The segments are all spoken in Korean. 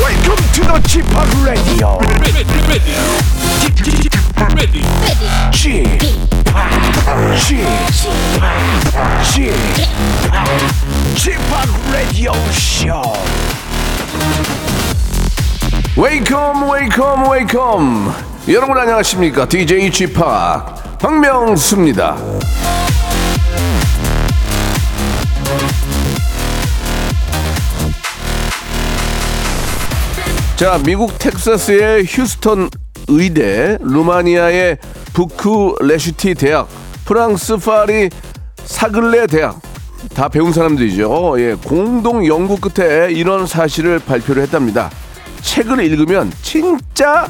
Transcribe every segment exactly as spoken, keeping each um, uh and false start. Welcome to the 지팍 Radio. 지팍 Radio Show. Welcome, welcome, welcome. 여러분 안녕하십니까? 디제이 지팍 박명수입니다. 자, 미국 텍사스의 휴스턴 의대, 루마니아의 부쿠레슈티 대학, 프랑스 파리 사글레 대학, 다 배운 사람들이죠. 예, 공동 연구 끝에 이런 사실을 발표를 했답니다. 책을 읽으면 진짜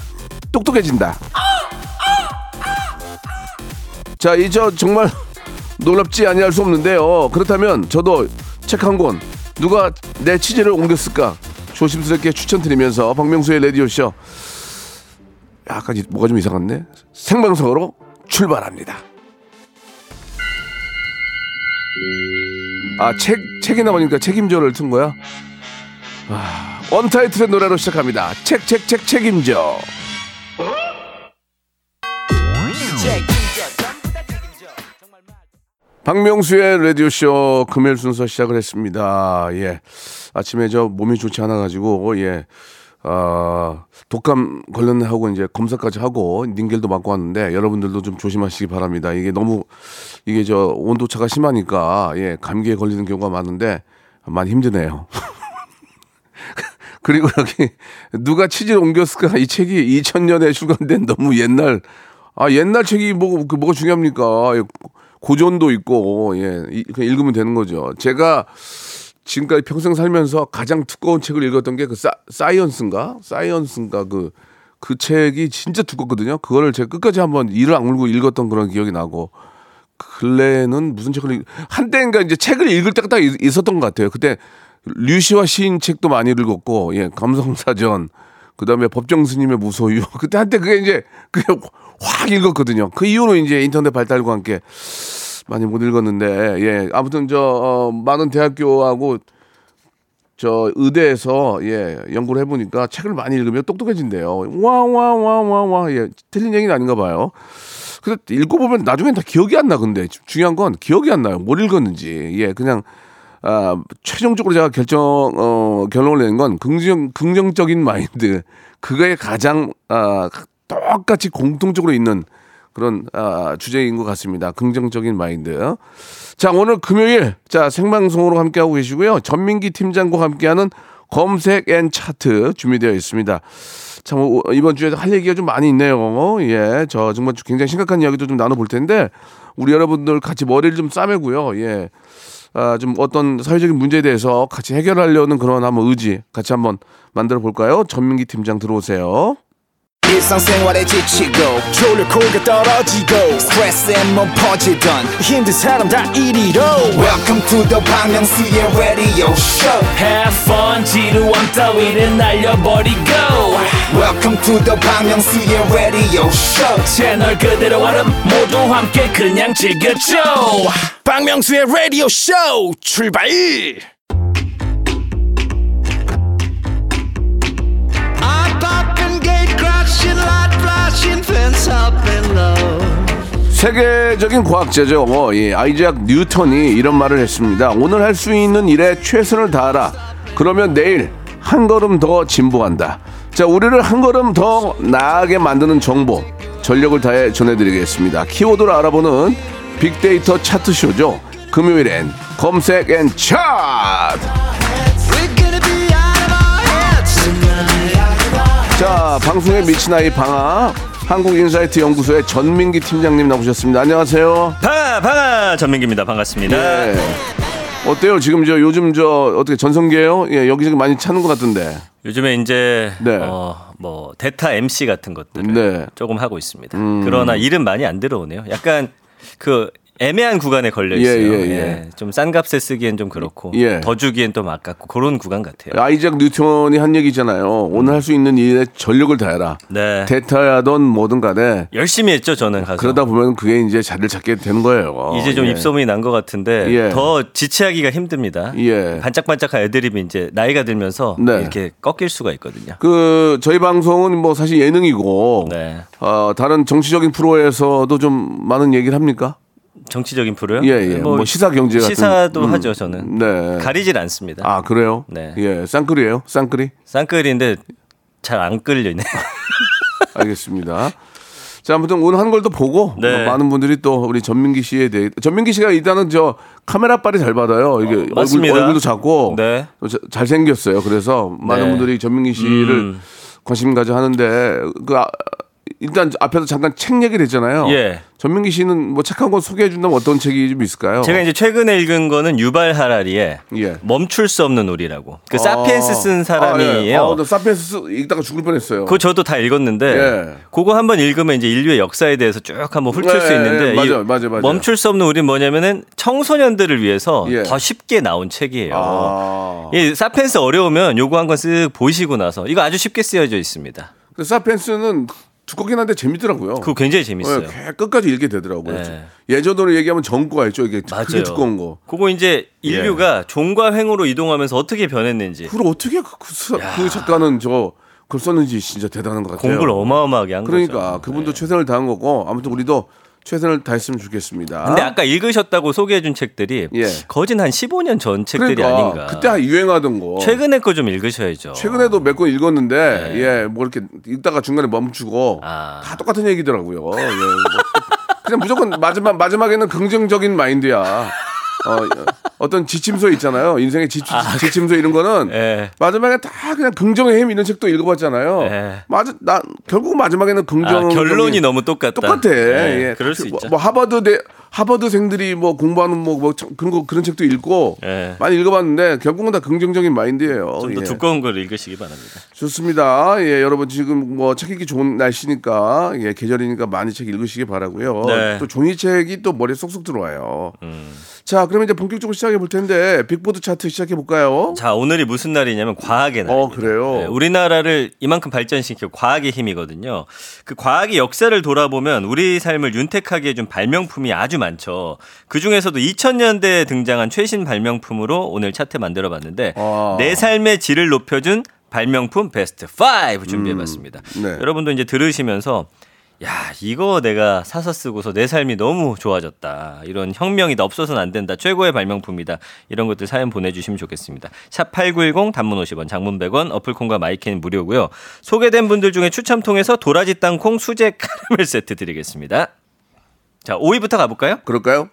똑똑해진다. 자, 이 저 정말 놀랍지 아니할 수 없는데요. 그렇다면 저도 책 한 권 누가 내 취지를 옮겼을까? 조심스럽게 추천드리면서 박명수의 라디오쇼 약간 뭐가 좀 이상한데 생방송으로 출발합니다. 아, 책, 책이 나오니까 책임져를 튼 거야? 아, 언타이틀의 노래로 시작합니다. 책, 책, 책, 책임져. 박명수의 라디오쇼 금요일 순서 시작을 했습니다. 예. 아침에 저 몸이 좋지 않아가지고, 예. 아, 독감 걸렸나 하고 이제 검사까지 하고, 닌겔도 맞고 왔는데, 여러분들도 좀 조심하시기 바랍니다. 이게 너무, 이게 저 온도차가 심하니까, 예. 감기에 걸리는 경우가 많은데, 많이 힘드네요. 그리고 여기, 누가 치질 옮겼을까? 이 책이 이천 년에 출간된 너무 옛날, 아, 옛날 책이 뭐, 그 뭐가 중요합니까? 고전도 있고, 예, 그냥 읽으면 되는 거죠. 제가 지금까지 평생 살면서 가장 두꺼운 책을 읽었던 게 그 사이언스인가? 사이언스인가? 그, 그 책이 진짜 두껍거든요. 그거를 제가 끝까지 한번 이를 악물고 읽었던 그런 기억이 나고, 근래는 무슨 책을, 읽... 한때인가 이제 책을 읽을 때가 딱 있었던 것 같아요. 그때 류시와 시인 책도 많이 읽었고, 예, 감성사전, 그 다음에 법정스님의 무소유. 그때 한때 그게 이제, 그게 확 읽었거든요. 그 이후로 이제 인터넷 발달과 함께 많이 못 읽었는데, 예. 아무튼 저, 어, 많은 대학교하고 저 의대에서, 예, 연구를 해보니까 책을 많이 읽으면 똑똑해진대요. 와, 와, 와, 와, 와. 예. 틀린 얘기는 아닌가 봐요. 근데 읽고보면 나중엔 다 기억이 안 나, 근데. 중요한 건 기억이 안 나요. 뭘 읽었는지. 예. 그냥, 아, 최종적으로 제가 결정, 어, 결론을 낸 건 긍정, 긍정적인 마인드. 그게 가장, 아, 똑같이 공통적으로 있는 그런, 아, 주제인 것 같습니다. 긍정적인 마인드. 자, 오늘 금요일. 자, 생방송으로 함께하고 계시고요. 전민기 팀장과 함께하는 검색N차트 준비되어 있습니다. 참, 이번 주에 할 얘기가 좀 많이 있네요. 어, 예. 저 정말 굉장히 심각한 이야기도 좀 나눠볼 텐데, 우리 여러분들 같이 머리를 좀 싸매고요. 예. 아, 좀 어떤 사회적인 문제에 대해서 같이 해결하려는 그런 한번 의지 같이 한번 만들어 볼까요? 전민기 팀장 들어오세요. 일상생활에 지치고, 졸려 코가 떨어지고, 스트레스에 몸 퍼지던, 힘든 사람 다 이리로. Welcome to the 박명수의 radio show. Have fun, 지루한 따위를 날려버리고. Welcome to the 박명수의 radio show. 채널 그대로 와름 모두 함께 그냥 즐겨줘. 박명수의 radio show 출발! 세계적인 과학자죠. 어, 예, 아이작 뉴턴이 이런 말을 했습니다. 오늘 할 수 있는 일에 최선을 다하라. 그러면 내일 한 걸음 더 진보한다. 자, 우리를 한 걸음 더 나아게 만드는 정보, 전력을 다해 전해드리겠습니다. 키워드를 알아보는 빅데이터 차트쇼죠. 금요일엔 검색 앤 차트. 자, 방송에 미친 아이 방아, 한국인사이트 연구소의 전민기 팀장님 나오셨습니다. 안녕하세요. 방아, 방아, 전민기입니다. 반갑습니다. 예. 어때요? 지금 저 요즘 저 어떻게 전성기예요? 예, 여기저기 많이 찾는 것 같은데. 요즘에 이제 네. 어, 뭐 데타 엠씨 같은 것들을 네. 조금 하고 있습니다. 음. 그러나 일은 많이 안 들어오네요. 약간 그 애매한 구간에 걸려 있어요. 예, 예, 예. 예, 좀 싼 값에 쓰기엔 좀 그렇고 예. 더 주기엔 또 아깝고 그런 구간 같아요. 아이작 뉴턴이 한 얘기잖아요. 오늘 할 수 있는 일에 전력을 다해라. 네. 대타야든 뭐든 간에 열심히 했죠 저는. 가서. 그러다 보면 그게 이제 자리를 찾게 되는 거예요. 이제 좀 예. 입소문이 난 것 같은데 예. 더 지체하기가 힘듭니다. 예. 반짝반짝한 애드립이 이제 나이가 들면서 네. 이렇게 꺾일 수가 있거든요. 그 저희 방송은 뭐 사실 예능이고 네. 어, 다른 정치적인 프로에서도 좀 많은 얘기를 합니까? 정치적인 프로요? 예, 예. 뭐, 뭐 시사 경제 같은 시사도 음. 하죠 저는. 네. 가리질 않습니다. 아 그래요? 네. 예, 쌍끌이에요? 쌍끌이? 쌍끌이인데 잘 안 끌리네. 알겠습니다. 자, 아무튼 오늘 한 걸 또 보고 네. 많은 분들이 또 우리 전민기 씨에 대해 전민기 씨가 일단은 저 카메라 빨이 잘 받아요. 이게 어, 얼굴, 얼굴도 작고 네. 잘 생겼어요. 그래서 많은 네. 분들이 전민기 씨를 음. 관심 가져 하는데 그. 아, 일단 앞에서 잠깐 책 얘기를 했잖아요. 예. 전민기 씨는 뭐 책 한 권 소개해 준다면 어떤 책이 좀 있을까요? 제가 이제 최근에 읽은 거는 유발 하라리의 예. 멈출 수 없는 우리라고. 그 아. 사피엔스 쓴 사람이에요. 아, 예. 아, 사피엔스 읽다가 죽을 뻔했어요. 그거 저도 다 읽었는데 예. 그거 한번 읽으면 이제 인류의 역사에 대해서 쭉 한번 훑을 예, 수 있는데 예, 맞아, 맞아, 맞아. 멈출 수 없는 우리는 뭐냐면은 청소년들을 위해서 예. 더 쉽게 나온 책이에요. 아. 예, 사피엔스 어려우면 요거 한 권 쓱 보시고 나서 이거 아주 쉽게 쓰여져 있습니다. 그 사피엔스는 두껍긴 한데 재밌더라고요. 그거 굉장히 재밌어요. 네, 끝까지 읽게 되더라고요. 네. 예전으로 얘기하면 정구가 있죠. 이게 되게 두꺼운 거. 그거 이제 인류가 예. 종과 횡으로 이동하면서 어떻게 변했는지. 그걸 어떻게 그, 그, 그 작가는 저 그걸 썼는지 진짜 대단한 것 같아요. 공부를 어마어마하게 한 그러니까 거죠. 그러니까 그분도 네. 최선을 다한 거고 아무튼 우리도 최선을 다했으면 좋겠습니다. 근데 아까 읽으셨다고 소개해준 책들이 예. 거진 한 십오 년 전 책들이 그러니까, 아닌가. 그때 유행하던 거. 최근에 거 좀 읽으셔야죠. 최근에도 몇 권 읽었는데 예. 예, 뭐 이렇게 읽다가 중간에 멈추고 아. 다 똑같은 얘기더라고요. 예, 뭐 그냥 무조건 마지막, 마지막에는 긍정적인 마인드야. 어, 어떤 지침서 있잖아요. 인생의 지, 아, 지침서 이런 거는 예. 마지막에 다 그냥 긍정의 힘 이런 책도 읽어봤잖아요. 예. 맞아, 나 결국 마지막에는 긍정. 아, 결론이 너무 똑같다. 똑같아. 예, 예. 그럴 수 있죠. 뭐 하버드 대 하버드생들이 뭐 공부하는 뭐, 뭐 그런 거 그런 책도 읽고 예. 많이 읽어봤는데 결국은 다 긍정적인 마인드예요. 좀 더 예. 두꺼운 걸 읽으시기 바랍니다. 좋습니다. 예, 여러분 지금 뭐 책 읽기 좋은 날씨니까 예, 계절이니까 많이 책 읽으시기 바라고요. 네. 또 종이책이 또 머리에 쏙쏙 들어와요. 음. 자, 그러면 이제 본격적으로 시작해 볼 텐데 빅보드 차트 시작해 볼까요? 자, 오늘이 무슨 날이냐면 과학의 날입니다. 어, 그래요. 네, 우리나라를 이만큼 발전시킨 과학의 힘이거든요. 그 과학의 역사를 돌아보면 우리 삶을 윤택하게 해준 발명품이 아주 많죠. 그 중에서도 이천 년대에 등장한 최신 발명품으로 오늘 차트 만들어봤는데 아. 내 삶의 질을 높여준 발명품 베스트 오 준비해봤습니다. 음, 네. 여러분도 이제 들으시면서 야 이거 내가 사서 쓰고서 내 삶이 너무 좋아졌다. 이런 혁명이다. 없어서는 안 된다. 최고의 발명품이다. 이런 것들 사연 보내주시면 좋겠습니다. 샵 팔구일공 단문 오십 원 장문 백 원 어플콩과 마이캔 무료고요. 소개된 분들 중에 추첨 통해서 도라지 땅콩 수제 카라멜 세트 드리겠습니다. 자, 오 위부터 가볼까요? 그럴까요?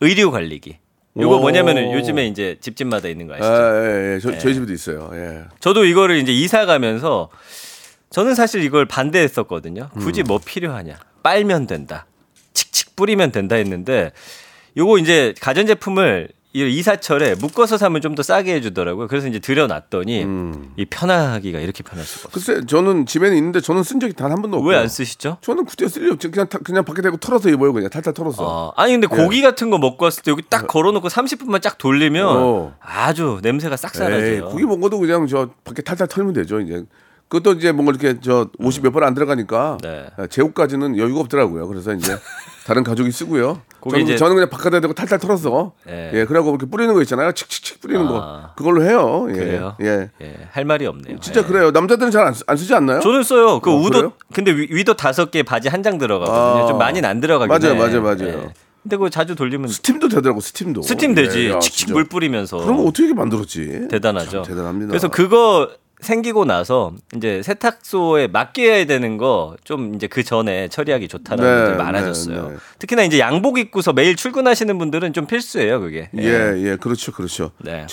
의류 관리기. 이거 뭐냐면은 요즘에 이제 집집마다 있는 거 아시죠? 아, 예, 예. 저, 예. 저희 집에도 있어요. 예. 저도 이거를 이제 이사 가면서 저는 사실 이걸 반대했었거든요. 굳이 뭐 필요하냐. 빨면 된다. 칙칙 뿌리면 된다 했는데 요거 이제 가전제품을 이사철에 묶어서 사면 좀 더 싸게 해주더라고요. 그래서 이제 들여놨더니 음. 이 편하기가 이렇게 편할 수가 없어요. 글쎄 저는 집에는 있는데 저는 쓴 적이 단 한 번도 없어요. 왜 안 쓰시죠? 저는 굳이 쓸 일 없죠. 그냥, 그냥 밖에 대고 털어서 입어요. 그냥 탈탈 털어서. 아, 아니 근데 고기 예. 같은 거 먹고 왔을 때 여기 딱 걸어놓고 삼십 분만 쫙 돌리면 어. 아주 냄새가 싹 사라져요. 고기 먹어도 그냥 저 밖에 탈탈 털면 되죠. 이제. 그것도 이제 뭔가 이렇게 저 오십 몇 번 안 들어가니까 네. 제후까지는 여유가 없더라고요. 그래서 이제 다른 가족이 쓰고요. 저는, 이제... 저는 그냥 바깥에 대고 탈탈 털어서 네. 예, 그러고 이렇게 뿌리는 거 있잖아요. 칙칙칙 뿌리는 아... 거 그걸로 해요. 예. 그래요? 예. 예, 할 말이 없네요. 진짜 예. 그래요. 남자들은 잘 안 안 쓰지 않나요? 저는 써요. 그 어, 우도 그래요? 근데 위, 위도 다섯 개 바지 한 장 들어가거든요. 아... 좀 많이는 안 들어가긴 맞아요, 해. 맞아요, 맞아요, 맞아요. 예. 근데 그거 자주 돌리면 스팀도 되더라고. 스팀도 스팀 되지. 예. 칙칙 물 뿌리면서. 그럼 어떻게 만들었지? 대단하죠. 대단합니다. 그래서 그거 생기고 나서 이제 세탁소에 맡겨야 되는 거 좀 이제 그 전에 처리하기 좋다라는 네, 분들 많아졌어요. 네, 네. 특히나 이제 양복 입고서 매일 출근하시는 분들은 좀 필수예요, 그게. 예, 예, 예 그렇죠, 그렇죠. 네.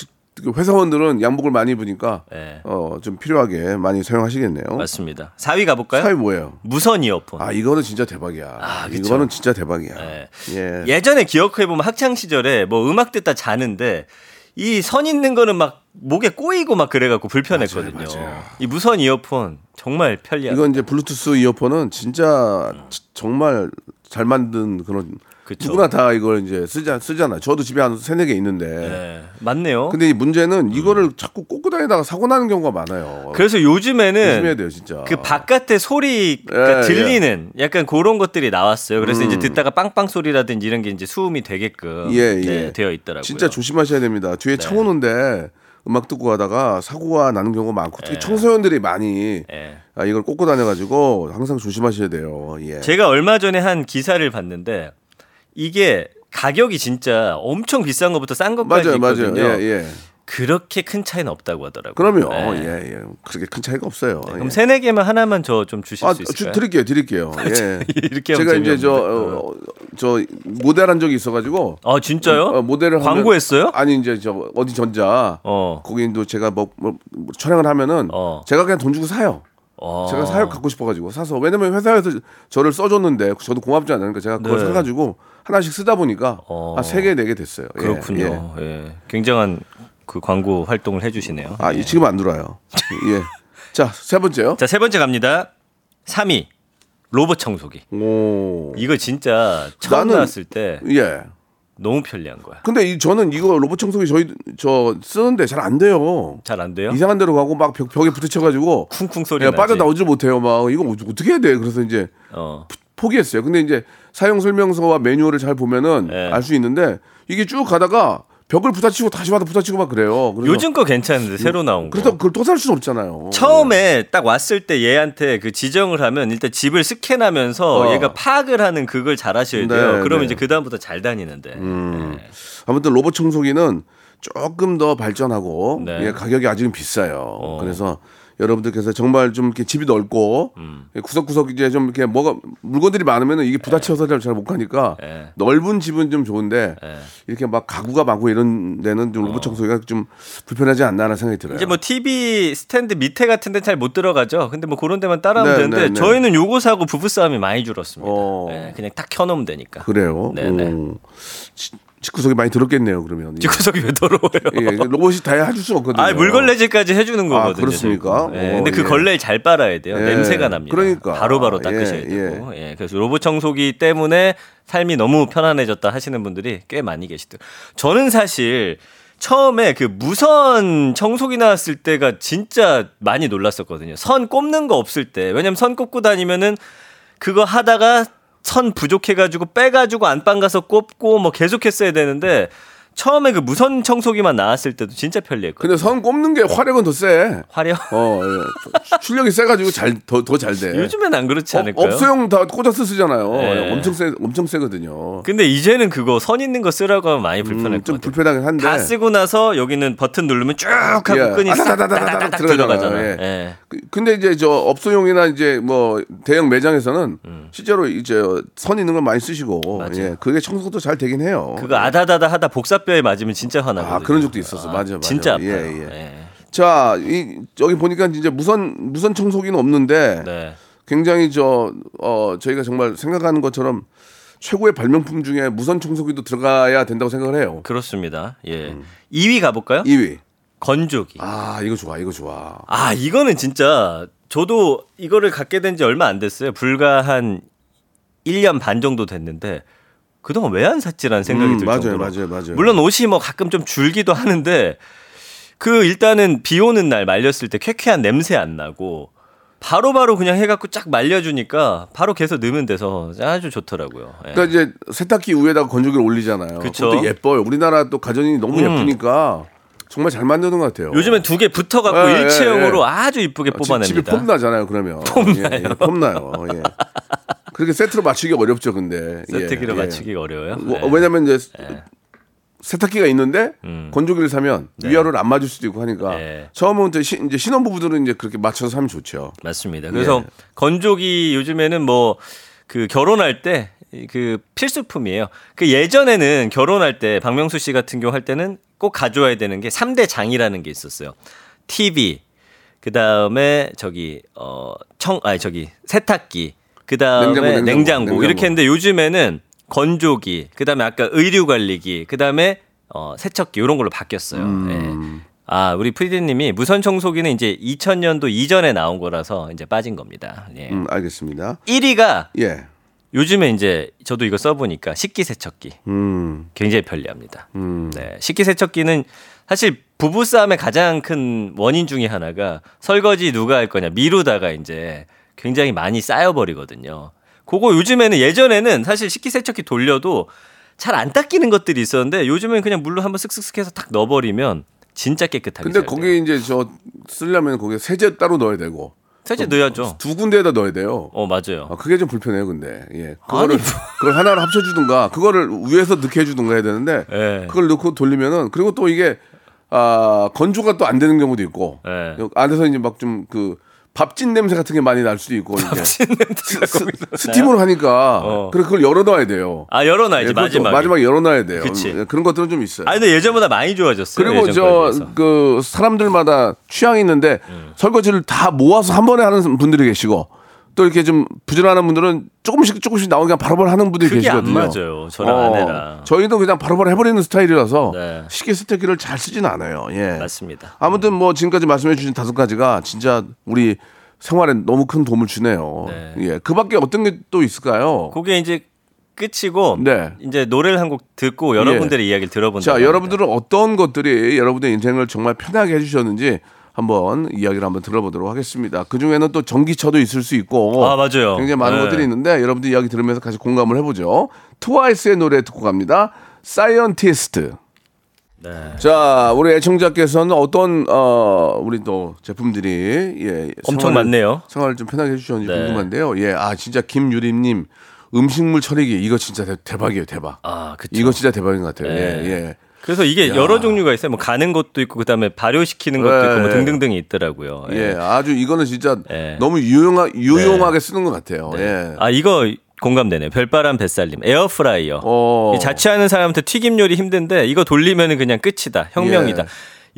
회사원들은 양복을 많이 입으니까 네. 어, 좀 필요하게 많이 사용하시겠네요. 맞습니다. 사 위 가볼까요? 사 위 뭐예요? 무선 이어폰. 아 이거는 진짜 대박이야. 아, 이거는 진짜 대박이야. 네. 예. 예전에 기억해 보면 학창 시절에 뭐 음악 듣다 자는데. 이 선 있는 거는 막 목에 꼬이고 막 그래갖고 불편했거든요. 맞아요, 맞아요. 이 무선 이어폰 정말 편리하다. 이건 이제 블루투스 이어폰은 진짜 음. 정말 잘 만든 그런 그쵸. 누구나 다 이걸 이제 쓰자, 쓰잖아. 저도 집에 한 세네 개 있는데. 네, 맞네요. 근데 문제는 이거를 음. 자꾸 꽂고 다니다가 사고 나는 경우가 많아요. 그래서 요즘에는 조심해야 돼요, 진짜. 그 바깥의 소리가 예, 들리는 예. 약간 그런 것들이 나왔어요. 그래서 음. 이제 듣다가 빵빵 소리라든지 이런 게 이제 수음이 되게끔 예, 예. 네, 되어 있더라고요. 진짜 조심하셔야 됩니다. 뒤에 네. 차 오는데 음악 듣고 가다가 사고가 나는 경우가 많고 특히 예. 청소년들이 많이 예. 아, 이걸 꽂고 다녀가지고 항상 조심하셔야 돼요. 예. 제가 얼마 전에 한 기사를 봤는데. 이게 가격이 진짜 엄청 비싼 것부터 싼 것까지 맞아요, 있거든요. 맞아요. 예, 예. 그렇게 큰 차이는 없다고 하더라고요. 그럼요. 네. 예, 예. 그렇게 큰 차이가 없어요. 네, 그럼 세네 예. 개만 하나만 저 좀 주실 아, 수 있을까요? 주, 드릴게요, 드릴게요. 예. 이렇게 제가 이제 저, 어, 저 모델한 적이 있어가지고. 아 진짜요? 어, 모델을 광고했어요? 하면, 아니 이제 저 어디 전자. 어. 거기도 제가 뭐, 뭐 촬영을 하면은 어. 제가 그냥 돈 주고 사요. 어. 제가 사요 갖고 싶어가지고 사서 왜냐면 회사에서 저를 써줬는데 저도 고맙지 않으니까 제가 그걸 네. 사가지고. 하나씩 쓰다 보니까 어. 한 세 개, 네 개 됐어요. 그렇군요. 예. 예. 굉장한 그 광고 활동을 해주시네요. 아, 예. 지금 안 들어와요. 예. 자, 세 번째요. 자, 세 번째 갑니다. 삼 위 로봇 청소기. 오. 이거 진짜 처음 나는, 나왔을 때 예. 너무 편리한 거야. 근데 이, 저는 이거 로봇 청소기 저희 저 쓰는데 잘 안 돼요. 잘 안 돼요? 이상한 데로 가고 막 벽, 벽에 부딪혀가지고 쿵쿵 소리 예, 나지. 빠져 나오질 못해요. 막 이거 어떻게 해야 돼? 그래서 이제 어. 포기했어요. 근데 이제 사용 설명서와 매뉴얼을 잘 보면은 네. 알 수 있는데 이게 쭉 가다가 벽을 부딪히고 다시 와서 부딪히고 막 그래요. 요즘 거 괜찮은데 새로 나온 거. 그렇다고 그걸 또 살 수는 없잖아요. 처음에 딱 왔을 때 얘한테 그 지정을 하면 일단 집을 스캔하면서 어. 얘가 파악을 하는 그걸 잘 하셔야 돼요. 네, 그러면 네. 이제 그 다음부터 잘 다니는데. 음. 네. 아무튼 로봇 청소기는 조금 더 발전하고 네. 예, 가격이 아직은 비싸요. 어. 그래서. 여러분들께서 정말 좀 이렇게 집이 넓고 음. 구석구석 이제 좀 이렇게 뭐가 물건들이 많으면은 이게 부딪혀서 잘 못 가니까 에. 넓은 집은 좀 좋은데 에. 이렇게 막 가구가 많고 이런 데는 좀 로봇 청소기가 좀 불편하지 않나라는 생각이 들어요. 이제 뭐 티비 스탠드 밑에 같은 데 잘 못 들어가죠. 근데 뭐 그런 데만 따라하면 네, 되는데 네, 네. 저희는 요거 사고 부부 싸움이 많이 줄었습니다. 어. 네, 그냥 딱 켜놓으면 되니까. 그래요. 네네. 음. 집구석이 많이 더럽겠네요. 그러면 집구석이 왜 더러워요? 예, 로봇이 다 해줄 수 없거든요. 아, 물걸레질까지 해주는 거거든요. 아, 그렇습니까? 예, 근데 그 예. 걸레를 잘 빨아야 돼요. 예. 냄새가 납니다. 그러니까 바로바로 바로 닦으셔야 예. 되고. 예. 그래서 로봇 청소기 때문에 삶이 너무 편안해졌다 하시는 분들이 꽤 많이 계시더라고요. 저는 사실 처음에 그 무선 청소기 나왔을 때가 진짜 많이 놀랐었거든요. 선 꼽는 거 없을 때. 왜냐면 선 꼽고 다니면은 그거 하다가 선 부족해가지고 빼가지고 안방 가서 꼽고 뭐 계속했어야 되는데 처음에 그 무선 청소기만 나왔을 때도 진짜 편리했거든요. 근데 선 꼽는 게 화력은 더 세. 화력? 어, 예. 출력이 세가지고 잘 더 더 잘 돼. 요즘엔 안 그렇지 않을까요? 어, 업소용 다 꽂아서 쓰잖아요. 네. 엄청 세, 엄청 세거든요. 근데 이제는 그거 선 있는 거 쓰라고 하면 많이 불편할 음, 좀 것 같아요. 불편하긴 한데 다 쓰고 나서 여기는 버튼 누르면 쭉 하고 예. 끈이 다다다다다닥 들어가잖아요. 예. 예. 근데 이제 저 업소용이나 이제 뭐 대형 매장에서는 음. 실제로 이제 선 있는 걸 많이 쓰시고 예. 그게 청소도 잘 되긴 해요. 그거 아다다다 하다 복사 뼈에 맞으면 진짜 화나거든요. 아, 그런 적도 있었어. 아, 맞아요, 맞아요. 진짜 아파요. 예, 예. 예. 자, 이 여기 보니까 이제 무선 무선 청소기는 없는데 네. 굉장히 저 어, 저희가 정말 생각하는 것처럼 최고의 발명품 중에 무선 청소기도 들어가야 된다고 생각을 해요. 그렇습니다. 예. 음. 이 위 가볼까요? 이 위 건조기. 아, 이거 좋아, 이거 좋아. 아, 이거는 진짜 저도 이거를 갖게 된 지 얼마 안 됐어요. 불과 한 일 년 반 정도 됐는데. 그동안 왜 안 샀지라는 생각이 음, 들 맞아요, 정도로. 맞아요, 맞아요. 물론 옷이 뭐 가끔 좀 줄기도 하는데 그 일단은 비 오는 날 말렸을 때 쾌쾌한 냄새 안 나고 바로바로 바로 그냥 해갖고 쫙 말려주니까 바로 계속 넣으면 돼서 아주 좋더라고요. 예. 그러니까 이제 세탁기 위에다가 건조기를 올리잖아요. 그것도 예뻐요. 우리나라 또 가전이 너무 음. 예쁘니까 정말 잘 만드는 것 같아요. 요즘엔 두 개 붙어갖고 예, 일체형으로 예, 예. 아주 이쁘게 뽑아냅니다. 집이 폼나잖아요, 그러면. 폼나요. 예, 예, 폼나요. 예. 그렇게 세트로 맞추기 어렵죠, 근데. 세트기로 예, 맞추기 예. 어려워요? 뭐, 네. 왜냐면 이제 네. 세탁기가 있는데 음. 건조기를 사면 네. 위아래를 안 맞을 수도 있고 하니까 네. 처음은 이제, 이제 신혼부부들은 이제 그렇게 맞춰서 하면 좋죠. 맞습니다. 그래서 예. 건조기 요즘에는 뭐 그 결혼할 때 그 필수품이에요. 그 예전에는 결혼할 때 박명수 씨 같은 경우 할 때는 꼭 가져와야 되는 게 삼 대 장이라는 게 있었어요. 티비, 그 다음에 저기 어 청 아니 저기 세탁기. 그 다음에 냉장고, 냉장고, 냉장고. 냉장고 이렇게 했는데 요즘에는 건조기, 그 다음에 아까 의류관리기, 그 다음에 어, 세척기 이런 걸로 바뀌었어요. 음. 예. 아, 우리 피디님이 무선 청소기는 이제 이천 년도 이전에 나온 거라서 이제 빠진 겁니다. 예. 음, 알겠습니다. 일 위가 예. 요즘에 이제 저도 이거 써보니까 식기세척기 음. 굉장히 편리합니다. 음. 네, 식기세척기는 사실 부부싸움의 가장 큰 원인 중에 하나가 설거지 누가 할 거냐 미루다가 이제 굉장히 많이 쌓여버리거든요. 그거 요즘에는 예전에는 사실 식기세척기 돌려도 잘 안 닦이는 것들이 있었는데 요즘엔 그냥 물로 한번 쓱쓱쓱 해서 탁 넣어버리면 진짜 깨끗하게 근데 거기에 이제 저 쓰려면 거기에 세제 따로 넣어야 되고 세제 넣어야죠. 두 군데에다 넣어야 돼요. 어 맞아요. 아, 그게 좀 불편해요, 근데. 예. 그거를 아니, 그걸 하나를 합쳐주든가, 그거를 위에서 넣게 해주든가 해야 되는데, 예. 그걸 넣고 돌리면은 그리고 또 이게 아 건조가 또 안 되는 경우도 있고, 예. 안에서 이제 막 좀 그 밥진 냄새 같은 게 많이 날 수도 있고, 밥진 냄새가 스, 스팀으로 하니까 어. 그래 그걸 열어놔야 돼요. 아 열어놔야지 예, 마지막 마지막에 열어놔야 돼요. 그치. 그런 것들은 좀 있어요. 아 근데 예전보다 많이 좋아졌어요. 그리고 저 그 사람들마다 취향이 있는데 음. 설거지를 다 모아서 한 번에 하는 분들이 계시고 또 이렇게 좀 부지런한 분들은 조금씩 조금씩 나오게 그냥 바로바로 하는 분들이 그게 계시거든요. 안 맞아요. 저랑 어, 아내랑. 저희도 그냥 바로바로 해버리는 스타일이라서 네. 식기세척기를 잘 쓰진 않아요. 예. 맞습니다. 아무튼 뭐 지금까지 말씀해 주신 다섯 가지가 진짜 우리 생활에 너무 큰 도움을 주네요. 네. 예. 그 밖에 어떤 게 또 있을까요? 그게 이제 끝이고 네. 이제 노래를 한 곡 듣고 여러분들의 예. 이야기를 들어본다. 자, 여러분들은 어떤 것들이 여러분의 인생을 정말 편하게 해주셨는지 한번 이야기를 한번 들어보도록 하겠습니다. 그 중에는 또 전기차도 있을 수 있고, 아 맞아요. 굉장히 많은 네. 것들이 있는데 여러분들 이야기 들으면서 같이 공감을 해보죠. 트와이스의 노래 듣고 갑니다. 사이언티스트. 네. 자, 우리 애청자께서는 어떤 어, 우리 또 제품들이 예, 엄청 생활을, 많네요. 생활을 좀 편하게 해주셨는지 네. 궁금한데요. 예, 아 진짜 김유림님 음식물 처리기 이거 진짜 대, 대박이에요, 대박. 아, 그쵸. 이거 진짜 대박인 것 같아요. 네. 예, 예. 그래서 이게 야. 여러 종류가 있어요. 뭐 가는 것도 있고 그다음에 발효시키는 것도 네, 있고 뭐 등등등이 있더라고요. 예. 예, 아주 이거는 진짜 네. 너무 유용하, 유용하게 네. 쓰는 것 같아요. 네. 예. 아 이거 공감되네요. 별바람 뱃살님 에어프라이어. 오. 자취하는 사람한테 튀김 요리 힘든데 이거 돌리면은 그냥 끝이다. 혁명이다. 예.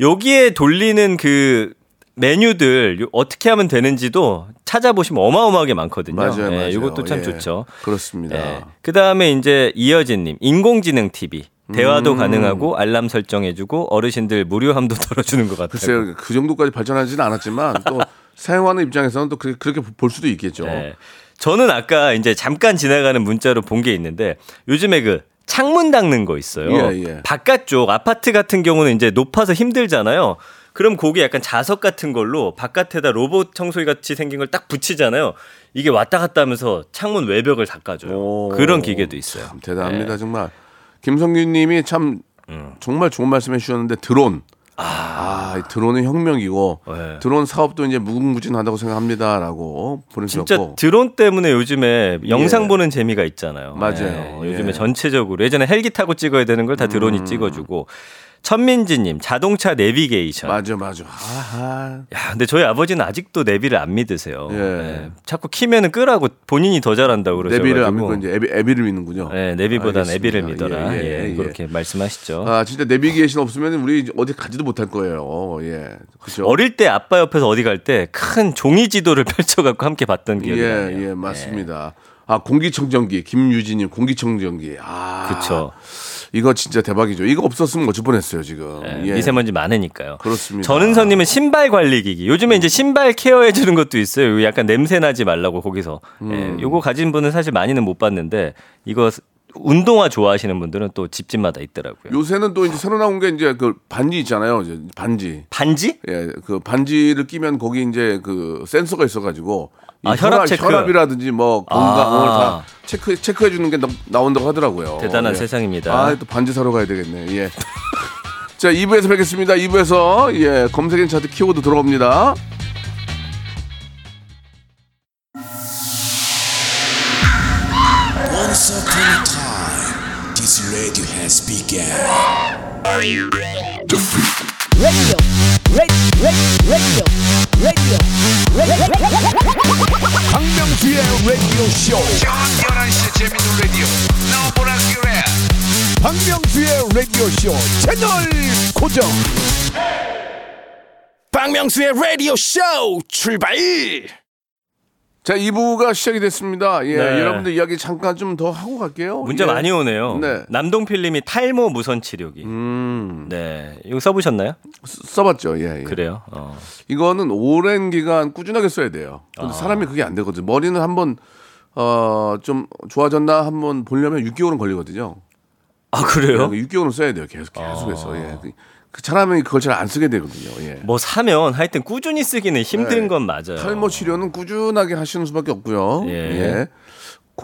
여기에 돌리는 그 메뉴들 어떻게 하면 되는지도 찾아보시면 어마어마하게 많거든요. 맞아요, 예, 맞아요. 이것도 참 예. 좋죠. 그렇습니다. 예. 그다음에 이제 이여진님 인공지능 티비. 대화도 음. 가능하고 알람 설정해주고 어르신들 무료함도 덜어주는 것 같아요. 글쎄요. 그 정도까지 발전하지는 않았지만 또 사용하는 입장에서는 또 그렇게, 그렇게 볼 수도 있겠죠. 네. 저는 아까 이제 잠깐 지나가는 문자로 본 게 있는데 요즘에 그 창문 닦는 거 있어요. 예, 예. 바깥쪽 아파트 같은 경우는 이제 높아서 힘들잖아요. 그럼 거기 약간 자석 같은 걸로 바깥에다 로봇 청소기 같이 생긴 걸 딱 붙이잖아요. 이게 왔다 갔다 하면서 창문 외벽을 닦아줘요. 오, 그런 기계도 있어요. 참 대단합니다. 네. 정말. 김성균님이 참 음. 정말 좋은 말씀해 주셨는데 드론, 아, 아 드론은 혁명이고 네. 드론 사업도 이제 무궁무진하다고 생각합니다라고 보내주셨고 진짜 드론 때문에 요즘에 예. 영상 보는 재미가 있잖아요. 맞아요. 네. 요즘에 예. 전체적으로 예전에 헬기 타고 찍어야 되는 걸 다 드론이 음. 찍어주고. 천민지님 자동차 내비게이션. 맞아 맞아. 아하. 야 근데 저희 아버지는 아직도 내비를 안 믿으세요. 예. 네. 자꾸 키면은 끄라고 본인이 더 잘한다고 그러셔가지고. 내비를 안 믿고 이제 애비, 애비를 믿는군요. 네 내비보다 내비를 믿어라. 예, 예, 예, 예. 그렇게 말씀하시죠. 아 진짜 내비게이션 없으면 우리 어디 가지도 못할 거예요. 어, 예. 그렇죠. 어릴 때 아빠 옆에서 어디 갈 때 큰 종이 지도를 펼쳐갖고 함께 봤던 기억이 나요. 예, 예 맞습니다. 예. 아 공기청정기 김유진님 공기청정기. 아 그렇죠. 이거 진짜 대박이죠. 이거 없었으면 어쩔 뻔했어요 지금. 네, 예. 미세먼지 많으니까요. 그렇습니다. 전은선님은 신발 관리기기. 요즘에 이제 신발 케어해주는 것도 있어요. 약간 냄새 나지 말라고 거기서. 음. 예, 요거 가진 분은 사실 많이는 못 봤는데 이거 운동화 좋아하시는 분들은 또 집집마다 있더라고요. 요새는 또 이제 새로 나온 게 이제 그 반지 있잖아요. 이제 반지. 반지? 예, 그 반지를 끼면 거기 이제 그 센서가 있어가지고. 아, 혈압 체크. 혈압이라든지 뭐 건강을 아. 다 체크 체크해 주는 게 나온다고 하더라고요. 대단한 예. 세상입니다. 아, 또 반지 사러 가야 되겠네. 예. 자, 이 부에서 뵙겠습니다. 이 부에서 예, 검색엔 차트 키워드 돌아옵니다. 박명수의 라디오 쇼. 열한 시 재밌는 라디오. 너무나 귀해. 박명수의 라디오 쇼 채널 고정. 박명수의 라디오 쇼 출발. 자, 이 부가 시작이 됐습니다. 예, 네. 여러분들 이야기 잠깐 좀 더 하고 갈게요. 문자 예. 많이 오네요. 네. 남동필님이 탈모 무선 치료기. 음. 네, 이거 써보셨나요? 쓰, 써봤죠. 예, 예. 그래요. 어. 이거는 오랜 기간 꾸준하게 써야 돼요. 근데 아. 사람이 그게 안 되거든요. 머리는 한번 어, 좀 좋아졌나 한번 보려면 육 개월은 걸리거든요. 아, 그래요? 육 개월은 써야 돼요. 계속, 계속해서. 아. 예. 그 사람이 그걸 잘 안 쓰게 되거든요. 예. 뭐 사면 하여튼 꾸준히 쓰기는 힘든 예. 건 맞아요. 탈모 치료는 꾸준하게 하시는 수밖에 없고요. 예. 예.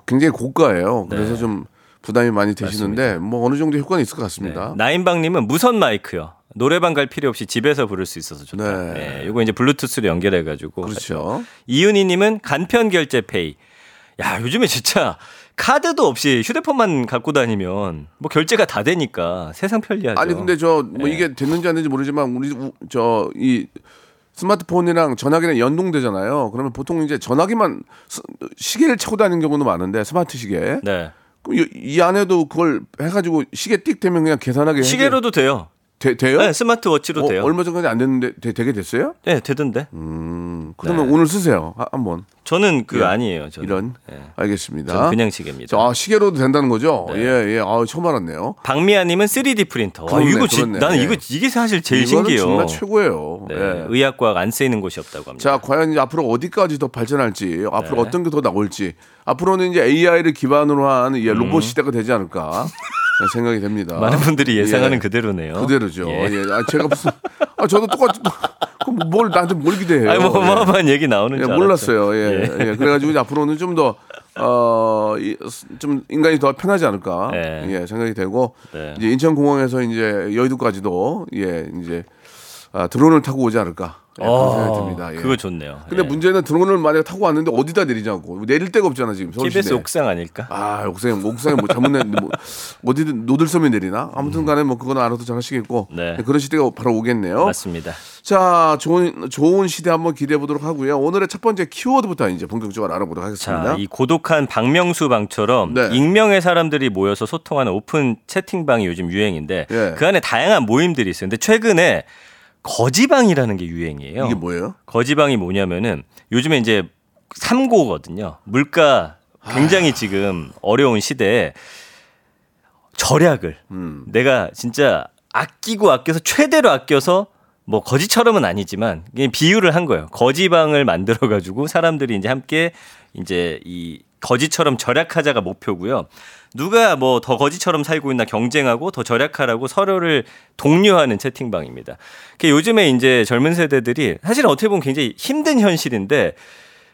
굉장히 고가예요. 네. 그래서 좀 부담이 많이 되시는데 맞습니다. 뭐 어느 정도 효과는 있을 것 같습니다. 네. 나인방님은 무선 마이크요. 노래방 갈 필요 없이 집에서 부를 수 있어서 좋다. 네. 네. 이거 이제 블루투스로 연결해가지고. 그렇죠. 이윤희님은 간편 결제 페이. 야, 요즘에 진짜 카드도 없이 휴대폰만 갖고 다니면 뭐 결제가 다 되니까 세상 편리하죠. 아니 근데 저 뭐 네. 이게 됐는지 안 됐는지 모르지만 우리 저 이 스마트폰이랑 전화기랑 연동되잖아요. 그러면 보통 이제 전화기만 시계를 차고 다니는 경우도 많은데 스마트 시계. 네. 그럼 이, 이 안에도 그걸 해가지고 시계 띡 되면 그냥 계산하게. 시계로도 해야. 돼요. 되, 돼요? 네, 스마트워치로 어, 돼요. 얼마 전까지 안 됐는데 되, 되게 됐어요? 네, 되던데. 음, 그러면 네. 오늘 쓰세요. 아, 한번. 저는 그 예. 아니에요. 저는. 이런. 예. 알겠습니다. 저는 그냥 시계입니다. 아, 시계로도 된다는 거죠? 네. 예, 예. 아, 처음 알았네요. 박미아님은 쓰리디 프린터. 그렇네, 이거 지, 나는 이거 이게 사실 제일 신기해요. 정말 최고예요. 네. 예. 의학과학 안 쓰이는 곳이 없다고 합니다. 자, 과연 이제 앞으로 어디까지 더 발전할지, 앞으로 네. 어떤 게 더 나올지, 앞으로는 이제 에이아이를 기반으로 한 예, 로봇 음. 시대가 되지 않을까. 생각이 됩니다. 많은 분들이 예상하는 예. 그대로네요. 그대로죠. 예. 예. 아, 제가 무슨 아 저도 똑같이 뭘 나한테 뭘 기대해요. 아니, 뭐 어마어마한 예. 얘기 나오는 줄 예, 몰랐어요. 예. 예. 예. 그래가지고 이제 앞으로는 좀 더 어, 좀 인간이 더 편하지 않을까 예. 예. 생각이 되고 네. 이제 인천공항에서 이제 여의도까지도 예 이제 아, 드론을 타고 오지 않을까. 예, 그런 생각이 듭니다. 예. 그거 좋네요. 근데 예. 문제는 드론을 만약에 타고 왔는데 어디다 내리냐고. 내릴 데가 없잖아 지금. 서울시내. 케이비에스 옥상 아닐까? 아 옥상에 옥상에 뭐 잘못 내는데 뭐 어디든 노들섬에 내리나? 아무튼간에 뭐 그건 알아도 잘 하시겠고 네. 그런 시대가 바로 오겠네요. 맞습니다. 자 좋은 좋은 시대 한번 기대해 보도록 하고요. 오늘의 첫 번째 키워드부터 이제 본격적으로 알아보도록 하겠습니다. 자, 이 고독한 박명수 방처럼 네. 익명의 사람들이 모여서 소통하는 오픈 채팅방이 요즘 유행인데 예. 그 안에 다양한 모임들이 있어요. 근데 최근에 거지방이라는 게 유행이에요. 이게 뭐예요? 거지방이 뭐냐면은 요즘에 이제 삼고거든요. 물가 굉장히 아... 지금 어려운 시대에 절약을 음. 내가 진짜 아끼고 아껴서 최대로 아껴서 뭐 거지처럼은 아니지만 그냥 비유를 한 거예요. 거지방을 만들어 가지고 사람들이 이제 함께 이제 이 거지처럼 절약하자가 목표고요. 누가 뭐 더 거지처럼 살고 있나 경쟁하고 더 절약하라고 서로를 독려하는 채팅방입니다. 요즘에 이제 젊은 세대들이 사실은 어떻게 보면 굉장히 힘든 현실인데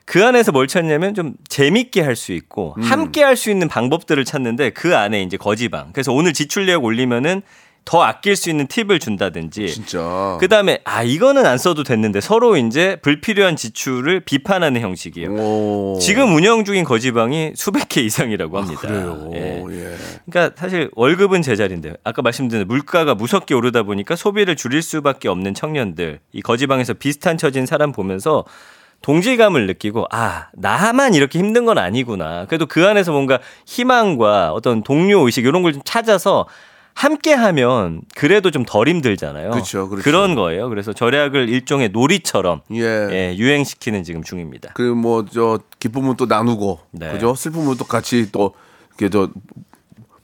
그 안에서 뭘 찾냐면 좀 재밌게 할 수 있고 음. 함께 할 수 있는 방법들을 찾는데 그 안에 이제 거지방. 그래서 오늘 지출력 올리면은 더 아낄 수 있는 팁을 준다든지. 진짜. 그다음에 아 이거는 안 써도 됐는데 서로 이제 불필요한 지출을 비판하는 형식이에요. 오. 지금 운영 중인 거지방이 수백 개 이상이라고 합니다. 아, 그래요. 예. 예. 그러니까 사실 월급은 제자리인데 아까 말씀드린 물가가 무섭게 오르다 보니까 소비를 줄일 수밖에 없는 청년들. 이 거지방에서 비슷한 처진 사람 보면서 동질감을 느끼고 아 나만 이렇게 힘든 건 아니구나. 그래도 그 안에서 뭔가 희망과 어떤 동료 의식 이런 걸 좀 찾아서 함께하면 그래도 좀 덜 힘들잖아요. 그렇죠, 그렇죠. 그런 거예요. 그래서 절약을 일종의 놀이처럼 예. 예, 유행시키는 지금 중입니다. 그리고 뭐 저 기쁨은 또 나누고, 네. 그죠? 슬픔은 또 같이 또 이렇게 저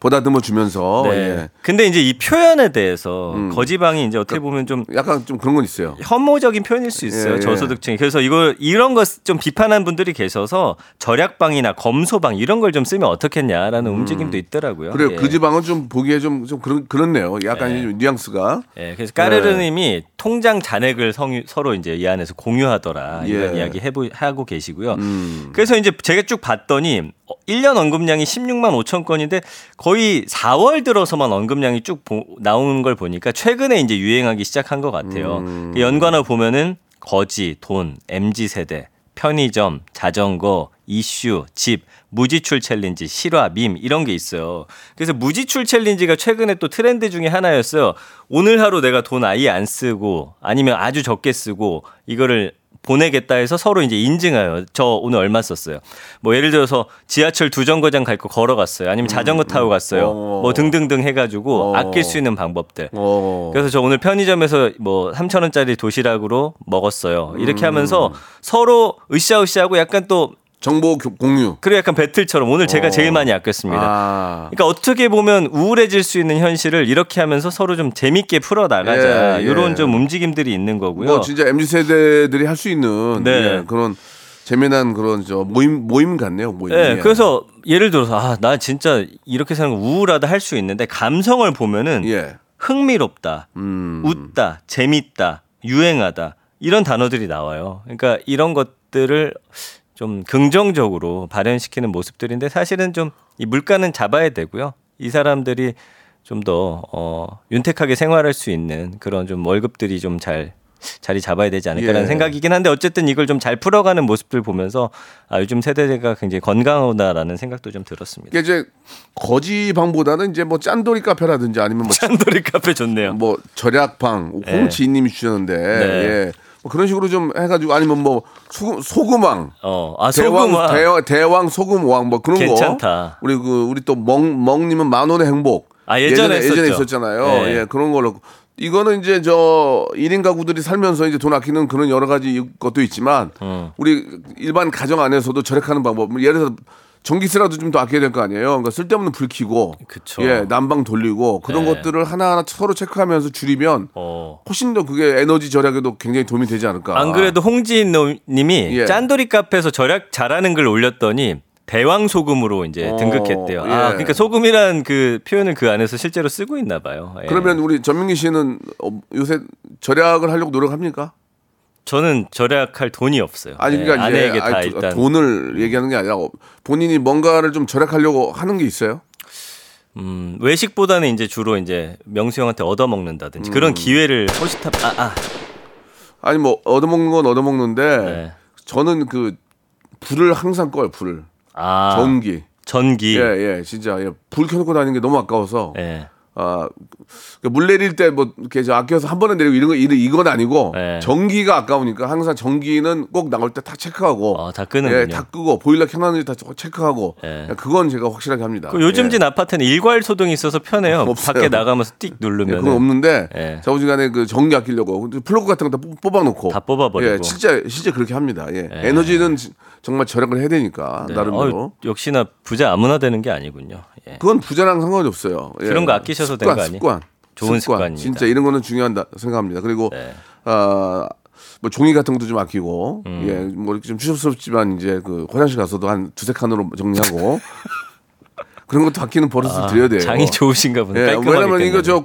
보다듬어 주면서. 네. 예. 근데 이제 이 표현에 대해서 음. 거지방이 이제 어떻게 보면 좀 약간 좀 그런 건 있어요. 혐오적인 표현일 수 있어요. 예, 예. 저소득층이. 그래서 이걸 이런 것 좀 비판한 분들이 계셔서 절약방이나 검소방 이런 걸 좀 쓰면 어떻겠냐라는 음. 움직임도 있더라고요. 그래요. 예. 그 지방은 좀 보기에 좀, 좀 그런 그렇네요. 약간 예. 좀 뉘앙스가. 예. 그래서 까르르님이 예. 통장 잔액을 성, 서로 이제 이 안에서 공유하더라 이런 예. 이야기 해보, 하고 계시고요. 음. 그래서 이제 제가 쭉 봤더니 일 년 언급량이 십육만 오천 건인데 거의 사월 들어서만 언급량이 쭉 보, 나오는 걸 보니까 최근에 이제 유행하기 시작한 것 같아요. 음. 연관어 보면은 거지, 돈, 엠지 세대, 편의점, 자전거, 이슈, 집, 무지출 챌린지, 실화, 밈 이런 게 있어요. 그래서 무지출 챌린지가 최근에 또 트렌드 중에 하나였어요. 오늘 하루 내가 돈 아예 안 쓰고 아니면 아주 적게 쓰고 이거를 보내겠다 해서 서로 이제 인증해요. 저 오늘 얼마 썼어요. 뭐 예를 들어서 지하철 두 정거장 갈 거 걸어갔어요. 아니면 자전거 타고 갔어요. 뭐 등등등 해가지고 아낄 수 있는 방법들. 그래서 저 오늘 편의점에서 뭐 삼천 원짜리 도시락으로 먹었어요. 이렇게 하면서 서로 으쌰으쌰하고 약간 또 정보 공유. 그리고 약간 배틀처럼 오늘 제가 어. 제일 많이 아꼈습니다. 아. 그러니까 어떻게 보면 우울해질 수 있는 현실을 이렇게 하면서 서로 좀 재밌게 풀어나가자. 예, 이런 예. 좀 움직임들이 있는 거고요. 뭐 진짜 엠지 세대들이 할 수 있는 네. 예, 그런 재미난 그런 저 모임 모임 같네요. 모임. 네, 그래서 예를 들어서 아, 나 진짜 이렇게 생각 우울하다 할 수 있는데 감성을 보면은 예. 흥미롭다, 음. 웃다, 재밌다, 유행하다 이런 단어들이 나와요. 그러니까 이런 것들을 좀 긍정적으로 발현시키는 모습들인데 사실은 좀 이 물가는 잡아야 되고요. 이 사람들이 좀 더 어, 윤택하게 생활할 수 있는 그런 좀 월급들이 좀 잘 자리 잡아야 되지 않을까라는 예. 생각이긴 한데 어쨌든 이걸 좀 잘 풀어가는 모습들 보면서 아, 요즘 세대가 굉장히 건강하다라는 생각도 좀 들었습니다. 이제 거지방보다는 이제 뭐 짠돌이 카페라든지 아니면 뭐 짠돌이 카페 좋네요. 뭐 절약방 예. 홍지희님이 주셨는데 네. 예. 뭐 그런 식으로 좀 해가지고 아니면 뭐 소금, 소금왕, 어, 아, 대왕, 소금왕. 대왕, 대왕 소금왕 뭐 그런 괜찮다. 거. 우리 그 우리 또 멍 멍님은 만 원의 행복. 아 예전에 예전에, 예전에 있었잖아요. 네. 예 그런 걸로. 이거는 이제 저 일 인 가구들이 살면서 이제 돈 아끼는 그런 여러 가지 것도 있지만 음. 우리 일반 가정 안에서도 절약하는 방법. 예를 들어서 전기세라도 좀 더 아껴야 될 거 아니에요. 그러니까 쓸데없는 불 켜고, 그쵸. 예, 난방 돌리고 그런 네. 것들을 하나하나 서로 체크하면서 줄이면 어. 훨씬 더 그게 에너지 절약에도 굉장히 도움이 되지 않을까. 안 그래도 홍지인님이 예. 짠돌이 카페에서 절약 잘하는 글 올렸더니. 대왕 소금으로 이제 어, 등극했대요. 예. 아, 그러니까 소금이란 그 표현을 그 안에서 실제로 쓰고 있나 봐요. 예. 그러면 우리 전민기 씨는 요새 절약을 하려고 노력합니까? 저는 절약할 돈이 없어요. 아니, 그러니까 예. 이제 아니, 일단... 돈을 얘기하는 게 아니라 본인이 뭔가를 좀 절약하려고 하는 게 있어요? 음, 외식보다는 이제 주로 이제 명수 형한테 얻어먹는다든지 음. 그런 기회를 호시탑, 아, 아. 아니, 뭐, 얻어먹는 건 얻어먹는데 네. 저는 그 불을 항상 꺼요, 불을. 아, 전기, 전기, 예, 예, 진짜 예, 불 켜놓고 다니는 게 너무 아까워서, 예. 아, 물 내릴 때 뭐 이렇게 아껴서 한 번에 내리고 이런 거 이런 이건 아니고 예. 전기가 아까우니까 항상 전기는 꼭 나올 때 다 체크하고, 아, 다 끄는, 예, 다 끄고 보일러 켜놨는지 다 체크하고, 예. 그건 제가 확실하게 합니다. 그 요즘 진 예. 아파트는 일괄 소등이 있어서 편해요. 없어요. 밖에 나가면서 띡 누르면 예, 그건 없는데, 예. 자우지간에 그 전기 아끼려고 플러그 같은 거 다 뽑아놓고 다 뽑아버리고, 예, 진짜 실제 그렇게 합니다. 예, 예. 에너지는. 정말 절약을 해야 되니까 네. 나름대로. 어, 역시나 부자 아무나 되는 게 아니군요. 예. 그건 부자랑 상관이 없어요. 예. 그런 거 아끼셔서 된 거 아니에요? 습관, 좋은 습관, 습관입니다. 진짜 이런 거는 중요한다 생각합니다. 그리고 네. 어, 뭐 종이 같은 것도 좀 아끼고, 음. 예, 뭐 이렇게 좀 추접스럽지만 이제 그 화장실 가서도 한 두세 칸으로 정리하고 그런 것도 아끼는 버릇을 아, 드려야 돼요. 장이 좋으신가 보네. 예. 왜냐면 이거 저.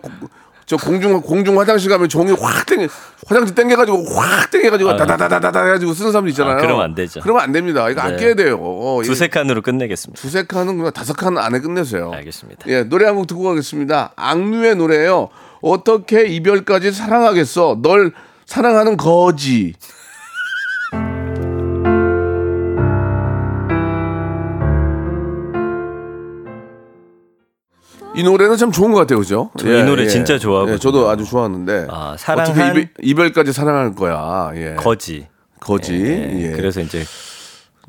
저 공중 공중 화장실 가면 종이 확 땡겨 화장실 땡겨가지고 확 땡겨가지고 다다다다다 해가지고 쓰는 사람도 있잖아요. 아, 그러면 안 되죠. 그러면 안 됩니다. 이거 네. 아껴야 돼요. 어, 두세 칸으로 끝내겠습니다. 두세 칸은 그냥 다섯 칸 안에 끝내세요. 알겠습니다. 예, 노래 한 곡 듣고 가겠습니다. 악뮤의 노래예요. 어떻게 이별까지 사랑하겠어? 널 사랑하는 거지. 이 노래는 참 좋은 것 같아요, 그죠? 예, 이 노래 예. 진짜 좋아하고 예, 저도 아주 좋아하는데 아, 어떻게 이별, 이별까지 사랑할 거야? 예. 거지, 거지. 예. 예. 그래서 이제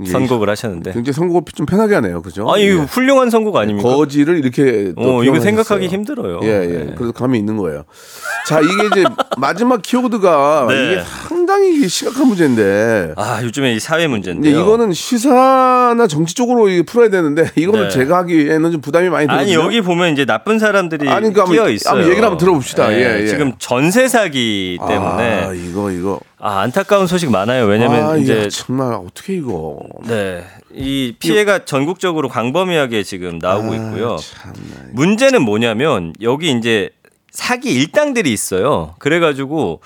선곡을 예. 하셨는데 굉장히 선곡을 좀 편하게 하네요, 그죠? 아, 이거 예. 훌륭한 선곡 아닙니까? 거지를 이렇게 어, 이거 생각하기 힘들어요. 예, 예. 예. 그래서 감이 있는 거예요. 자, 이게 이제 마지막 키워드가 네. 이게 상당히 심각한 문제인데 아, 요즘에 이 사회 문제인데요. 예, 이거는 시사나 정치 쪽으로 풀어야 되는데 이거는 네. 제가 하기에는 좀 부담이 많이 들어요. 아니, 여기 보면 이제 나쁜 사람들이 끼어 그러니까 있어요. 한번 얘기를 한번 들어봅시다. 예, 예, 예. 지금 전세 사기 때문에 아, 이거 이거 아, 안타까운 소식 많아요. 왜냐면 아, 이제 야, 정말 어떻게 이거 네. 이 피해가 전국적으로 광범위하게 지금 나오고 아, 있고요. 참나. 문제는 뭐냐면 여기 이제 사기 일당들이 있어요. 그래가지고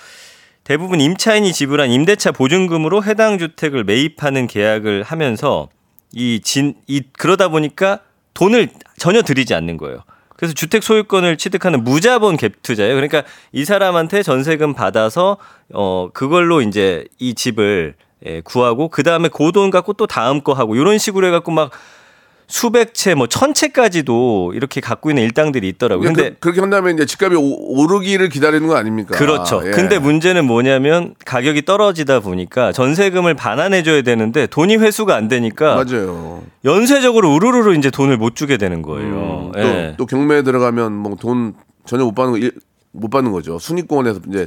대부분 임차인이 지불한 임대차 보증금으로 해당 주택을 매입하는 계약을 하면서 이 진, 이 그러다 보니까 돈을 전혀 들이지 않는 거예요. 그래서 주택 소유권을 취득하는 무자본 갭 투자예요. 그러니까 이 사람한테 전세금 받아서 어 그걸로 이제 이 집을 예, 구하고 그 다음에 그 돈 갖고 또 다음 거 하고 이런 식으로 해갖고 막 수백 채, 뭐 천 채까지도 이렇게 갖고 있는 일당들이 있더라고요. 근데 그, 그렇게 한다면 이제 집값이 오르기를 기다리는 거 아닙니까? 그렇죠. 아, 예. 근데 문제는 뭐냐면 가격이 떨어지다 보니까 전세금을 반환해줘야 되는데 돈이 회수가 안 되니까 맞아요. 연쇄적으로 우르르 이제 돈을 못 주게 되는 거예요. 음, 또, 예. 또 경매에 들어가면 뭐 돈 전혀 못 받는 거, 일, 못 받는 거죠. 순위권에서 이제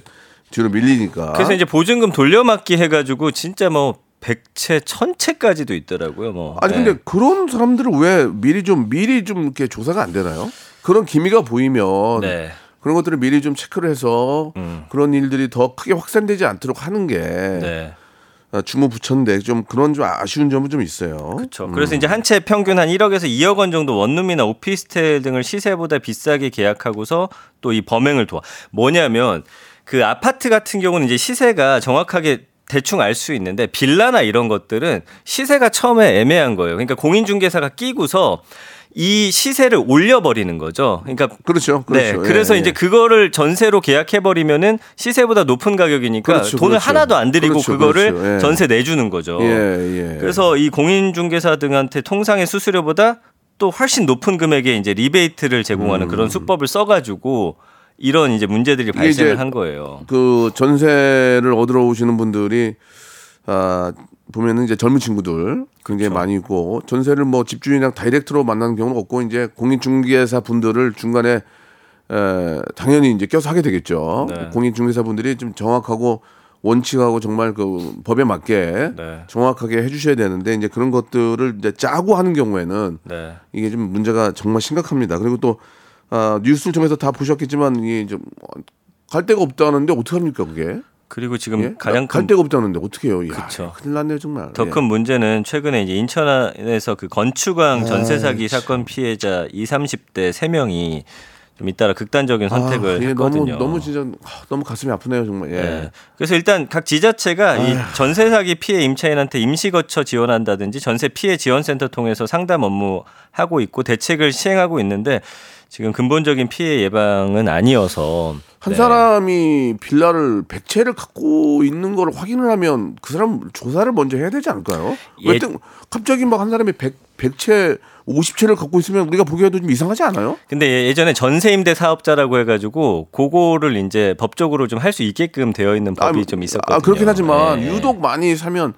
뒤로 밀리니까. 그래서 이제 보증금 돌려막기 해가지고 진짜 뭐 백 채, 천 채까지도 있더라고요. 뭐. 아니 근데 네. 그런 사람들을 왜 미리 좀 미리 좀 이렇게 조사가 안 되나요? 그런 기미가 보이면 네. 그런 것들을 미리 좀 체크를 해서 음. 그런 일들이 더 크게 확산되지 않도록 하는 게 네. 주무 붙였는데 좀 그런 좀 아쉬운 점은 좀 있어요. 그렇죠. 음. 그래서 이제 한 채 평균 한 일억에서 이억 원 정도 원룸이나 오피스텔 등을 시세보다 비싸게 계약하고서 또 이 범행을 도와. 뭐냐면 그 아파트 같은 경우는 이제 시세가 정확하게 대충 알 수 있는데 빌라나 이런 것들은 시세가 처음에 애매한 거예요. 그러니까 공인중개사가 끼고서 이 시세를 올려버리는 거죠. 그러니까 그렇죠. 그렇죠. 네, 그래서 예, 이제 예. 그거를 전세로 계약해버리면은 시세보다 높은 가격이니까 그렇죠, 돈을 그렇죠. 하나도 안 드리고 그렇죠, 그거를 그렇죠, 예. 전세 내주는 거죠. 예, 예. 그래서 이 공인중개사 등한테 통상의 수수료보다 또 훨씬 높은 금액의 이제 리베이트를 제공하는 음. 그런 수법을 써가지고 이런 이제 문제들이 발생을 한 거예요. 그 전세를 얻으러 오시는 분들이 아, 보면은 이제 젊은 친구들 굉장히 그렇죠. 많이 있고 전세를 뭐 집주인이랑 다이렉트로 만나는 경우는 없고 이제 공인중개사 분들을 중간에 에, 당연히 이제 껴서 하게 되겠죠. 네. 공인중개사 분들이 좀 정확하고 원칙하고 정말 그 법에 맞게 네. 정확하게 해주셔야 되는데 이제 그런 것들을 이제 짜고 하는 경우에는 네. 이게 좀 문제가 정말 심각합니다. 그리고 또 아, 뉴스를 통해서 다 보셨겠지만 이게 좀 갈 데가 없다는데 어떻게 합니까 그게? 그리고 지금 예? 가장 갈 큰... 데가 없다는데 어떻게 해요? 그렇죠. 큰일 났네요 정말. 더 큰 예. 문제는 최근에 이제 인천에서 그 건축왕 전세 사기 사건 피해자 이십, 삼십 대 세 명이 좀 잇따라 극단적인 선택을 아, 예, 했거든요. 너무, 너무 진짜 너무 가슴이 아프네요 정말. 예. 예. 그래서 일단 각 지자체가 아유. 이 전세 사기 피해 임차인한테 임시 거처 지원한다든지 전세 피해 지원센터 통해서 상담 업무 하고 있고 대책을 시행하고 있는데. 지금 근본적인 피해 예방은 아니어서 한 네. 사람이 빌라를 백 채를 갖고 있는 걸 확인을 하면 그 사람 조사를 먼저 해야 되지 않을까요? 예. 왜 갑자기 막 한 사람이 백, 백 채, 오십 채를 갖고 있으면 우리가 보기에도 좀 이상하지 않아요? 근데 예전에 전세임대 사업자라고 해가지고 그거를 이제 법적으로 좀 할 수 있게끔 되어 있는 법이 아, 좀 있었거든요. 아, 그렇긴 하지만 네. 유독 많이 사면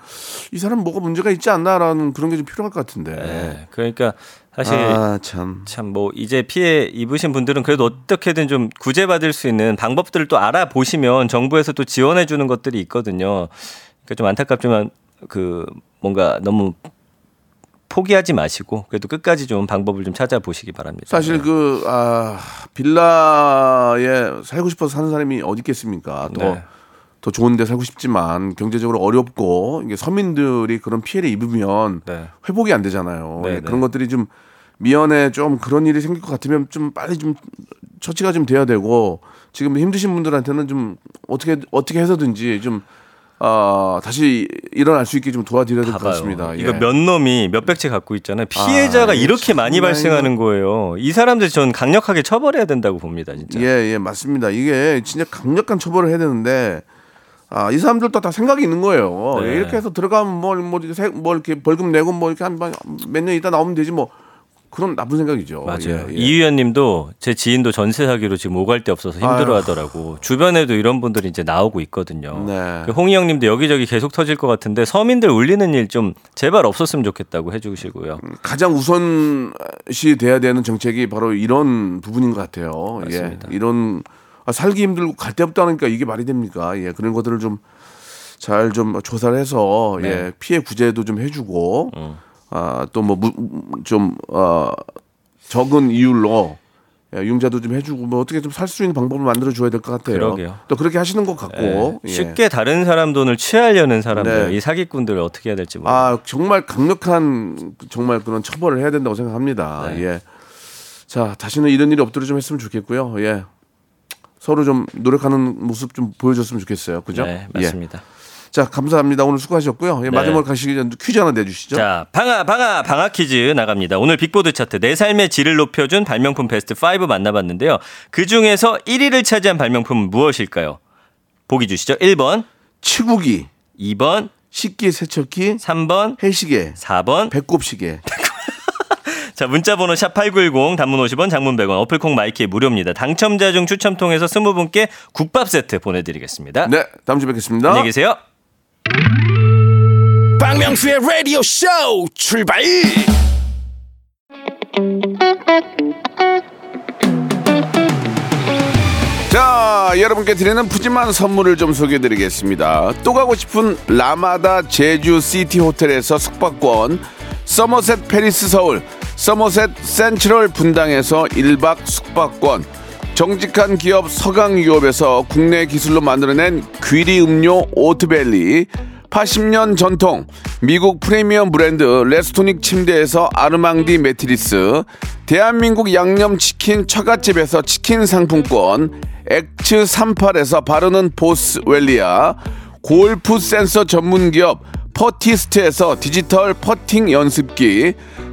이 사람 뭐가 문제가 있지 않나라는 그런 게 좀 필요할 것 같은데. 네. 그러니까. 사실 아, 참 뭐 이제 피해 입으신 분들은 그래도 어떻게든 좀 구제받을 수 있는 방법들을 또 알아보시면 정부에서 또 지원해 주는 것들이 있거든요. 그러니까 좀 안타깝지만 그 뭔가 너무 포기하지 마시고 그래도 끝까지 좀 방법을 좀 찾아보시기 바랍니다. 사실 그 아, 빌라에 살고 싶어서 사는 사람이 어디 있겠습니까? 또 네. 더 좋은 데 살고 싶지만 경제적으로 어렵고 이게 서민들이 그런 피해를 입으면 네. 회복이 안 되잖아요. 네, 그런 네. 것들이 좀 미연에 좀 그런 일이 생길 것 같으면 좀 빨리 좀 처치가 좀 돼야 되고 지금 힘드신 분들한테는 좀 어떻게 어떻게 해서든지 좀 어, 다시 일어날 수 있게 좀 도와드려야 될 것 같습니다. 예. 이거 몇 놈이 몇백 채 갖고 있잖아요. 피해자가 아, 이렇게 많이 아이고. 발생하는 거예요. 이 사람들 전 강력하게 처벌해야 된다고 봅니다. 진짜. 예, 예, 맞습니다. 이게 진짜 강력한 처벌을 해야 되는데 아, 이 사람들도 다 생각이 있는 거예요. 네. 이렇게 해서 들어가면 뭐, 뭐, 뭐 이렇게 벌금 내고 뭐 이렇게 한 몇 년 있다 나오면 되지 뭐 그런 나쁜 생각이죠. 맞아요. 예, 예. 이 위원님도 제 지인도 전세 사기로 지금 오갈 데 없어서 힘들어하더라고. 주변에도 이런 분들이 이제 나오고 있거든요. 네. 홍이 형님도 여기저기 계속 터질 것 같은데 서민들 울리는 일 좀 제발 없었으면 좋겠다고 해주시고요. 가장 우선시 돼야 되는 정책이 바로 이런 부분인 것 같아요. 맞습니다. 예, 이런. 아, 살기 힘들고 갈 데 없다니까 이게 말이 됩니까? 예, 그런 것들을 좀 잘 좀 조사를 해서 네. 예, 피해 구제도 좀 해주고 음. 아, 또 뭐 좀 어, 적은 이율로 예, 융자도 좀 해주고 뭐 어떻게 좀 살 수 있는 방법을 만들어 줘야 될 것 같아요. 그러게요. 또 그렇게 하시는 것 같고 네. 쉽게 예. 다른 사람 돈을 취하려는 사람들 네. 이 사기꾼들을 어떻게 해야 될지 모르겠어요. 아, 정말 강력한 정말 그런 처벌을 해야 된다고 생각합니다. 네. 예, 자 다시는 이런 일이 없도록 좀 했으면 좋겠고요. 예. 서로 좀 노력하는 모습 좀 보여줬으면 좋겠어요. 그죠? 네, 맞습니다. 예. 자, 감사합니다. 오늘 수고하셨고요. 예, 마지막으로 네. 가시기 전 퀴즈 하나 내주시죠. 자, 방아, 방아, 방아 퀴즈 나갑니다. 오늘 빅보드 차트 내 삶의 질을 높여준 발명품 베스트 오 만나봤는데요. 그 중에서 일 위를 차지한 발명품은 무엇일까요? 보기 주시죠. 일 번. 치구기. 이 번. 식기 세척기. 삼 번. 헬시계. 사 번. 배꼽시계. 자, 문자번호 샵 팔구일공 단문 오십 원 장문 백 원 어플콩 마이키 무료입니다. 당첨자 중 추첨 통해서 스무 분께 국밥 세트 보내드리겠습니다. 네, 다음 주에 뵙겠습니다. 안녕히 계세요. 박명수의 라디오 쇼 출발. 자, 여러분께 드리는 푸짐한 선물을 좀 소개해드리겠습니다. 또 가고 싶은 라마다 제주 시티 호텔에서 숙박권. 서머셋 페리스 서울, 서머셋 센트럴 분당에서 일 박 숙박권, 정직한 기업 서강유업에서 국내 기술로 만들어낸 귀리 음료 오트밸리, 팔십 년 전통 미국 프리미엄 브랜드 레스토닉 침대에서 아르망디 매트리스, 대한민국 양념치킨 처갓집에서 치킨 상품권, 엑츠삼십팔에서 바르는 보스 웰리아, 골프 센서 전문기업 퍼티스트에서 디지털 퍼팅 연습기,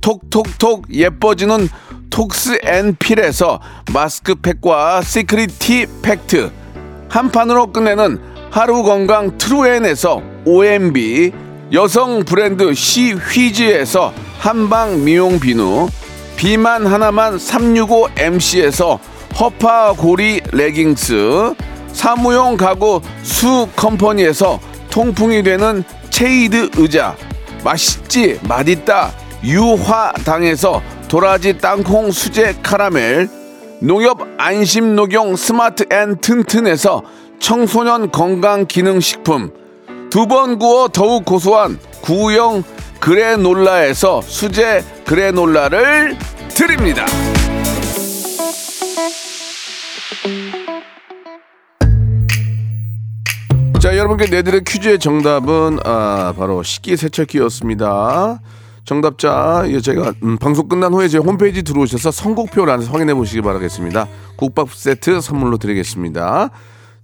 톡톡톡 예뻐지는 톡스앤필에서 마스크팩과 시크릿 티 팩트, 한판으로 끝내는 하루건강 트루엔에서 오엠비, 여성 브랜드 시휘즈에서 한방 미용 비누, 비만 하나만 삼육오 엠씨에서 허파고리 레깅스, 사무용 가구 수 컴퍼니에서 통풍이 되는 체이드 의자, 맛있지 맛있다 유화당에서 도라지 땅콩 수제 카라멜, 농협 안심 녹용 스마트 앤 튼튼에서 청소년 건강 기능식품, 두 번 구워 더욱 고소한 구형 그래놀라에서 수제 그래놀라를 드립니다. 자, 여러분께 내드릴 퀴즈의 정답은 아, 바로 식기세척기였습니다. 정답자, 예, 제가 음, 방송 끝난 후에 제 홈페이지 들어오셔서 선곡표를 안에서 확인해 보시기 바라겠습니다. 국밥 세트 선물로 드리겠습니다.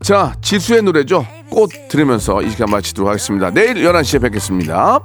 자, 지수의 노래죠. 꽃 들으면서 이 시간 마치도록 하겠습니다. 내일 열한 시에 뵙겠습니다.